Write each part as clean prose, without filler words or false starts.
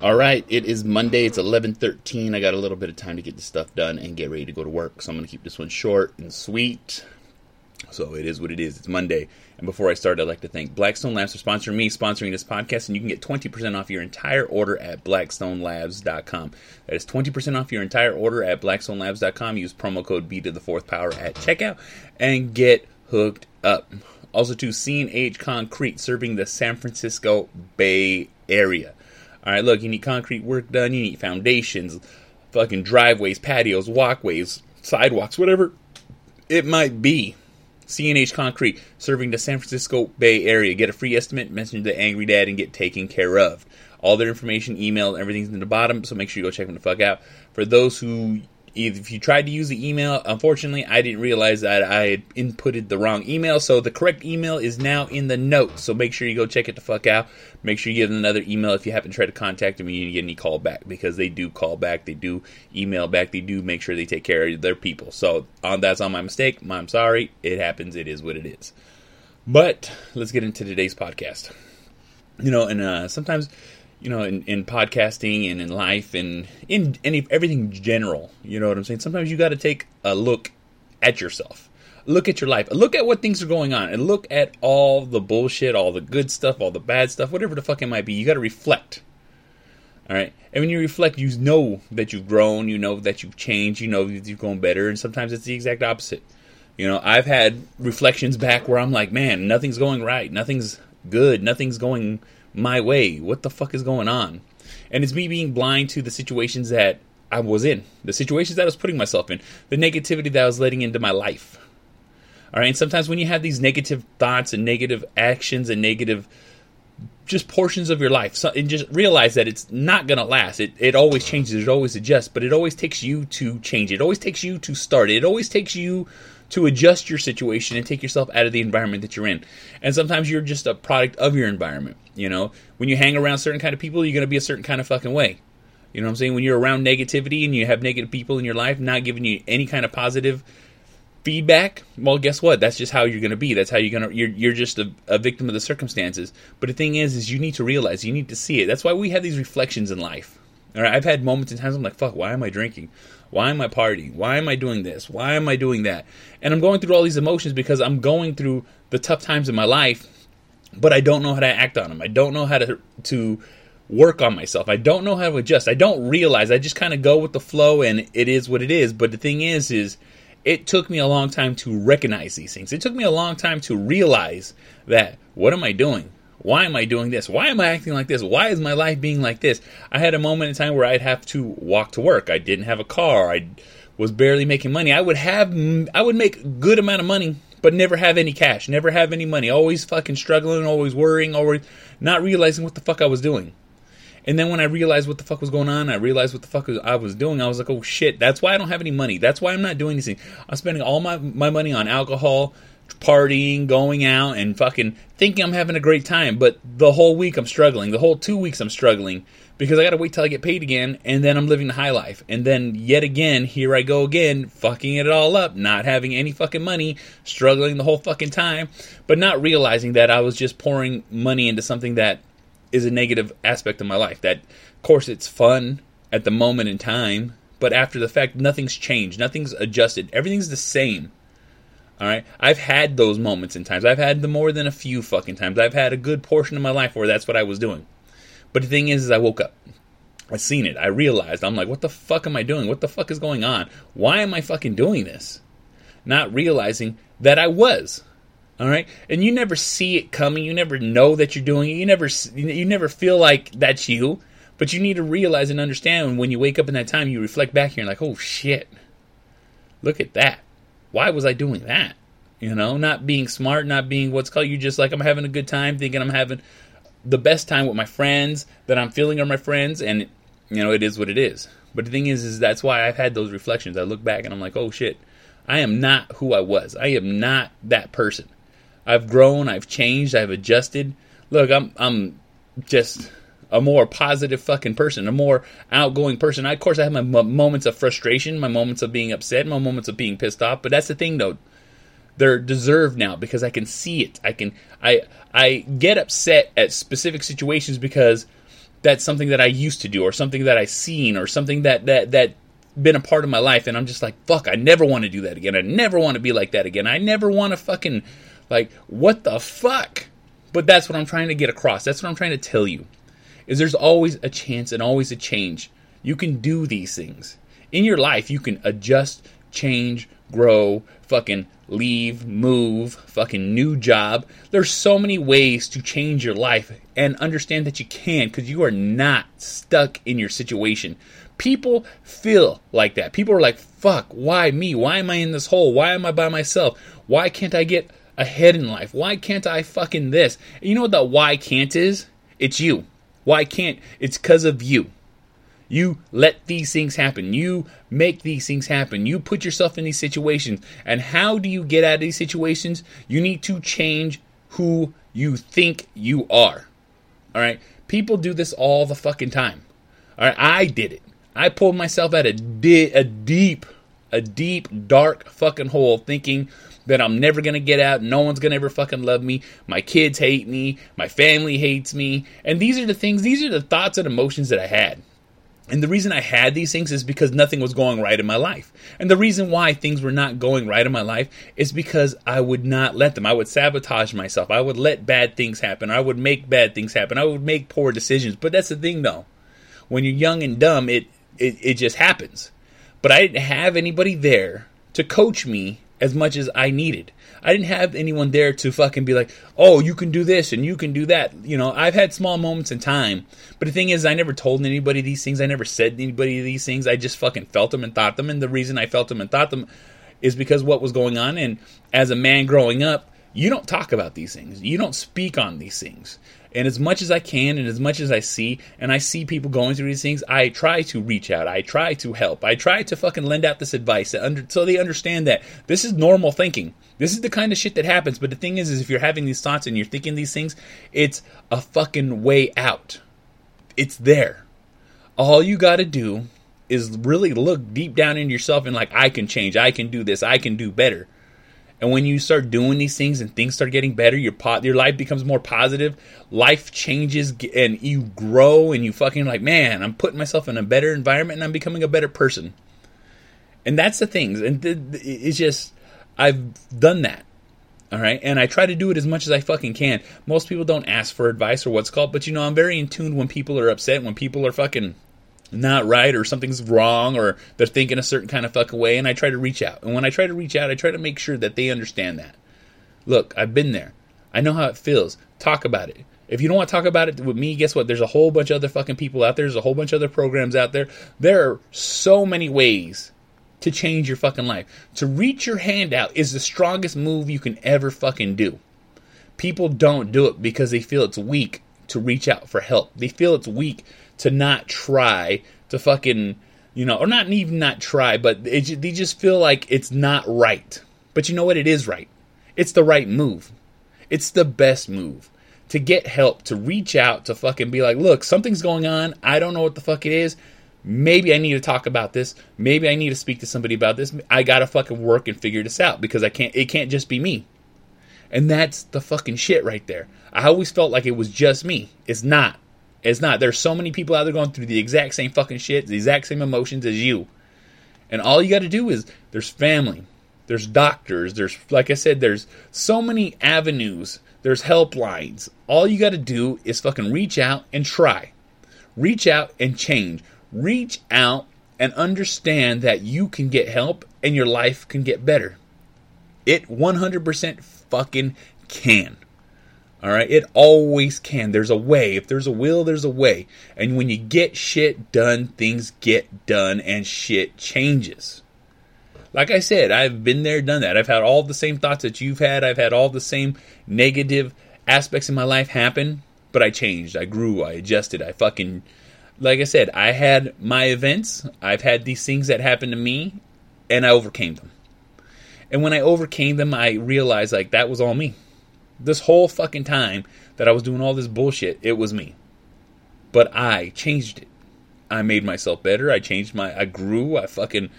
All right, it is Monday. It's 11:13. I got a little bit of time to get this stuff done and get ready to go to work. So I'm going to keep this one short and sweet. So it is what it is. It's Monday. And before I start, I'd like to thank Blackstone Labs for sponsoring me, sponsoring this podcast. And you can get 20% off your entire order at blackstonelabs.com. That is 20% off your entire order at blackstonelabs.com. Use promo code B4 at checkout and get hooked up. Also to C&H Concrete, serving the San Francisco Bay Area. All right, look, you need concrete work done, you need foundations, fucking driveways, patios, walkways, sidewalks, whatever it might be. C&H Concrete, serving the San Francisco Bay Area. Get a free estimate, mention the Angry Dad, and get taken care of. All their information, email, everything's in the bottom, so make sure you go check them the fuck out. For those who, if you tried to use the email, unfortunately, I didn't realize that I had inputted the wrong email, so the correct email is now in the notes, so make sure you go check it the fuck out. Make sure you give them another email if you happen to try to contact them and you get any call back, because they do call back, they do email back, they do make sure they take care of their people. So that's on my mistake. I'm sorry. It happens. It is what it is. But let's get into today's podcast. You know, and sometimes... you know, in podcasting and in life and in any everything in general, you know what I'm saying? Sometimes you got to take a look at yourself, look at your life, look at what things are going on, and look at all the bullshit, all the good stuff, all the bad stuff, whatever the fuck it might be. You got to reflect, all right? And when you reflect, you know that you've grown, you know that you've changed, you know that you've gone better, and sometimes it's the exact opposite. You know, I've had reflections back where I'm like, man, nothing's going right, nothing's good, nothing's going my way. What the fuck is going on? And it's me being blind to the situations that I was in, the situations that I was putting myself in, the negativity that I was letting into my life. All right. And sometimes when you have these negative thoughts and negative actions and negative just portions of your life, so, and just realize that it's not going to last. It always changes. It always adjusts, but it always takes you to change. It always takes you to start. It always takes you to adjust your situation and take yourself out of the environment that you're in. And sometimes you're just a product of your environment. You know, when you hang around certain kind of people, you're going to be a certain kind of fucking way. You know what I'm saying? When you're around negativity and you have negative people in your life not giving you any kind of positive feedback, well, guess what? That's just how you're going to be. That's how you're going to, you're just a victim of the circumstances. But the thing is you need to realize, you need to see it. That's why we have these reflections in life. All right, I've had moments and times I'm like, fuck, why am I drinking? Why am I partying? Why am I doing this? Why am I doing that? And I'm going through all these emotions because I'm going through the tough times in my life, but I don't know how to act on them. I don't know how to work on myself. I don't know how to adjust. I don't realize. I just kind of go with the flow and it is what it is. But the thing is it took me a long time to recognize these things. It took me a long time to realize that, what am I doing? Why am I doing this? Why am I acting like this? Why is my life being like this? I had a moment in time where I'd have to walk to work. I didn't have a car. I was barely making money. I would make a good amount of money, but never have any cash, never have any money. Always fucking struggling, always worrying, always not realizing what the fuck I was doing. And then when I realized what the fuck was going on, I realized what the fuck I was doing, I was like, oh shit, that's why I don't have any money. That's why I'm not doing anything. I'm spending all my money on alcohol, partying, going out, and fucking thinking I'm having a great time, but the whole week I'm struggling. The whole 2 weeks I'm struggling because I gotta wait till I get paid again, and then I'm living the high life. And then yet again, here I go again, fucking it all up, not having any fucking money, struggling the whole fucking time, but not realizing that I was just pouring money into something that is a negative aspect of my life. That, of course, it's fun at the moment in time, but after the fact, nothing's changed, nothing's adjusted, everything's the same. All right, I've had those moments and times. I've had them more than a few fucking times. I've had a good portion of my life where that's what I was doing. But the thing is I woke up. I seen it. I realized. I'm like, what the fuck am I doing? What the fuck is going on? Why am I fucking doing this? Not realizing that I was. All right? And you never see it coming. You never know that you're doing it. You never feel like that's you. But you need to realize and understand when you wake up in that time, you reflect back here and like, oh, shit. Look at that. why was I doing that? You know, not being smart, not being what's called, you just like, I'm having a good time, thinking I'm having the best time with my friends, that I'm feeling are my friends, and, you know, it is what it is. But the thing is that's why I've had those reflections. I look back and I'm like, oh shit, I am not who I was. I am not that person. I've grown, I've changed, I've adjusted. Look, I'm just a more positive fucking person, a more outgoing person. I, of course, I have my moments of frustration, my moments of being upset, my moments of being pissed off, but that's the thing though. They're deserved now because I can see it. I get upset at specific situations because that's something that I used to do or something that I seen or something that been a part of my life, and I'm just like, fuck, I never want to do that again. I never want to be like that again. I never want to fucking, like, what the fuck? But that's what I'm trying to get across. That's what I'm trying to tell you, is there's always a chance and always a change. You can do these things. In your life, you can adjust, change, grow, fucking leave, move, fucking new job. There's so many ways to change your life, and understand that you can, because you are not stuck in your situation. People feel like that. People are like, fuck, why me? Why am I in this hole? Why am I by myself? Why can't I get ahead in life? Why can't I fucking this? And you know what the why can't is? It's you. Why can't? It's because of you. You let these things happen. You make these things happen. You put yourself in these situations. And how do you get out of these situations? You need to change who you think you are. All right? People do this all the fucking time. All right? I did it. I pulled myself out of a deep, dark fucking hole, thinking that I'm never going to get out. No one's going to ever fucking love me. My kids hate me. My family hates me. And these are the things, these are the thoughts and emotions that I had. And the reason I had these things is because nothing was going right in my life. And the reason why things were not going right in my life is because I would not let them. I would sabotage myself. I would let bad things happen. I would make bad things happen. I would make poor decisions. But that's the thing, though. When you're young and dumb, it just happens. But I didn't have anybody there to coach me as much as I needed. I didn't have anyone there to fucking be like, oh, you can do this and you can do that. You know, I've had small moments in time. But the thing is, I never told anybody these things. I never said to anybody these things. I just fucking felt them and thought them. And the reason I felt them and thought them is because what was going on. And as a man growing up, you don't talk about these things. You don't speak on these things. And as much as I can and as much as I see, and I see people going through these things, I try to reach out. I try to help. I try to fucking lend out this advice so they understand that this is normal thinking. This is the kind of shit that happens. But the thing is if you're having these thoughts and you're thinking these things, it's a fucking way out. It's there. All you got to do is really look deep down in yourself and like, I can change. I can do this. I can do better. And when you start doing these things and things start getting better, your life becomes more positive, life changes, and you grow, and you fucking like, man, I'm putting myself in a better environment, and I'm becoming a better person. And that's the things. And it's just, I've done that, all right? And I try to do it as much as I fucking can. Most people don't ask for advice or what's called, but, you know, I'm very in tune when people are upset, when people are fucking not right, or something's wrong, or they're thinking a certain kind of fucking way, and I try to reach out. And when I try to reach out, I try to make sure that they understand that. Look, I've been there. I know how it feels. Talk about it. If you don't want to talk about it with me, guess what? There's a whole bunch of other fucking people out there. There's a whole bunch of other programs out there. There are so many ways to change your fucking life. To reach your hand out is the strongest move you can ever fucking do. People don't do it because they feel it's weak to reach out for help. They feel it's weak to not try, to fucking, you know, or not even not try, but they just feel like it's not right. But you know what? It is right. It's the right move. It's the best move. To get help, to reach out, to fucking be like, look, something's going on. I don't know what the fuck it is. Maybe I need to talk about this. Maybe I need to speak to somebody about this. I gotta fucking work and figure this out because it can't just be me. And that's the fucking shit right there. I always felt like it was just me. It's not. It's not. There's so many people out there going through the exact same fucking shit, the exact same emotions as you. And all you got to do is, there's family, there's doctors, there's, like I said, there's so many avenues, there's helplines. All you got to do is fucking reach out and try. Reach out and change. Reach out and understand that you can get help and your life can get better. It 100% fucking can. All right, it always can. There's a way. If there's a will, there's a way. And when you get shit done, things get done and shit changes. Like I said, I've been there, done that. I've had all the same thoughts that you've had. I've had all the same negative aspects in my life happen, but I changed. I grew. I adjusted. I fucking, like I said, I had my events. I've had these things that happened to me, and I overcame them. And when I overcame them, I realized, like, that was all me. This whole fucking time that I was doing all this bullshit, it was me. But I changed it. I made myself better. I changed my... I grew. I fucking...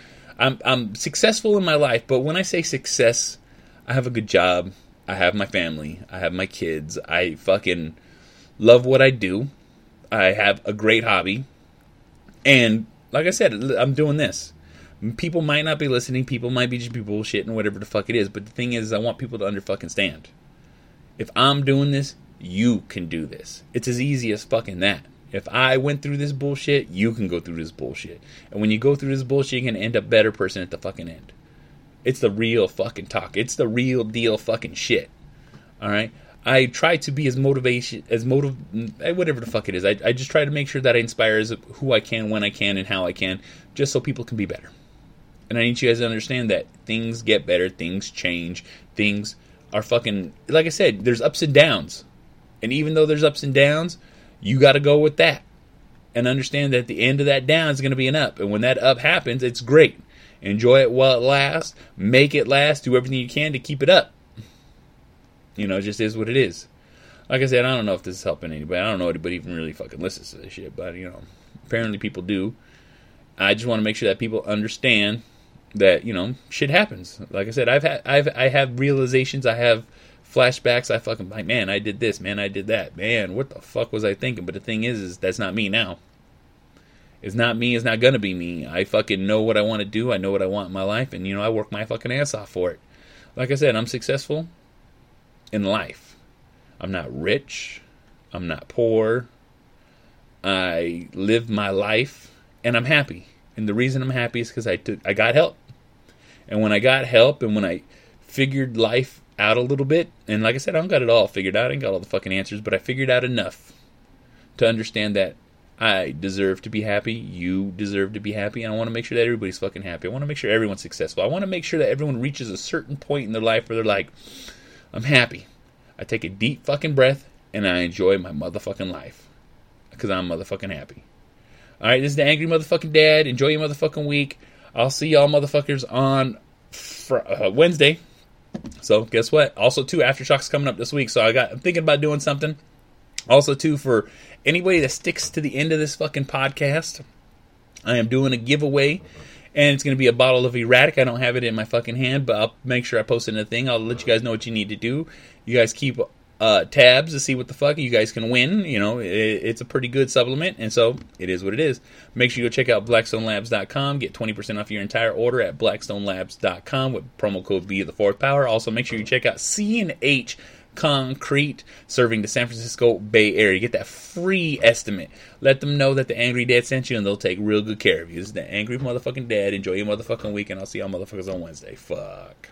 I'm successful in my life. But when I say success, I have a good job. I have my family. I have my kids. I fucking love what I do. I have a great hobby. And like I said, I'm doing this. People might not be listening. People might be just be bullshitting and whatever the fuck it is. But the thing is, I want people to understand. If I'm doing this, you can do this. It's as easy as fucking that. If I went through this bullshit, you can go through this bullshit. And when you go through this bullshit, you're going to end up a better person at the fucking end. It's the real fucking talk. It's the real deal fucking shit. All right? I try to be whatever the fuck it is. I just try to make sure that I inspire who I can, when I can, and how I can, just so people can be better. And I need you guys to understand that things get better, things change, things are fucking, like I said, there's ups and downs. And even though there's ups and downs, you got to go with that and understand that at the end of that down is going to be an up. And when that up happens, it's great. Enjoy it while it lasts. Make it last. Do everything you can to keep it up. You know, it just is what it is. Like I said, I don't know if this is helping anybody. I don't know anybody even really fucking listens to this shit. But, you know, apparently people do. I just want to make sure that people understand that, you know, shit happens. Like I said, I have realizations. I have flashbacks. I fucking like, man, I did this, man, I did that, man, what the fuck was I thinking? But the thing is that's not me now. It's not me. It's not gonna be me. I fucking know what I want to do. I know what I want in my life, and you know, I work my fucking ass off for it. Like I said, I'm successful in life. I'm not rich. I'm not poor. I live my life, and I'm happy. And the reason I'm happy is because I got help. And when I got help, and when I figured life out a little bit, and like I said, I don't got it all figured out, I ain't got all the fucking answers, but I figured out enough to understand that I deserve to be happy, you deserve to be happy, and I want to make sure that everybody's fucking happy. I want to make sure everyone's successful. I want to make sure that everyone reaches a certain point in their life where they're like, I'm happy. I take a deep fucking breath, and I enjoy my motherfucking life, because I'm motherfucking happy. Alright, this is the Angry Motherfucking Dad. Enjoy your motherfucking week. I'll see y'all motherfuckers on Wednesday. So guess what? Also too, Aftershock's coming up this week, so I'm thinking about doing something. Also too, for anybody that sticks to the end of this fucking podcast, I am doing a giveaway, and it's going to be a bottle of Erratic. I don't have it in my fucking hand, but I'll make sure I post it in the thing. I'll let you guys know what you need to do. You guys keep tabs to see what the fuck you guys can win. You know, it's a pretty good supplement, and so it is what it is. Make sure you go check out blackstonelabs.com. Get 20% off your entire order at blackstonelabs.com with promo code B4Power. Also, make sure you check out C&H Concrete, serving the San Francisco Bay Area. Get that free estimate. Let them know that the Angry Dad sent you, and they'll take real good care of you. This is the Angry Motherfucking Dad. Enjoy your motherfucking week, and I'll see y'all motherfuckers on Wednesday. Fuck.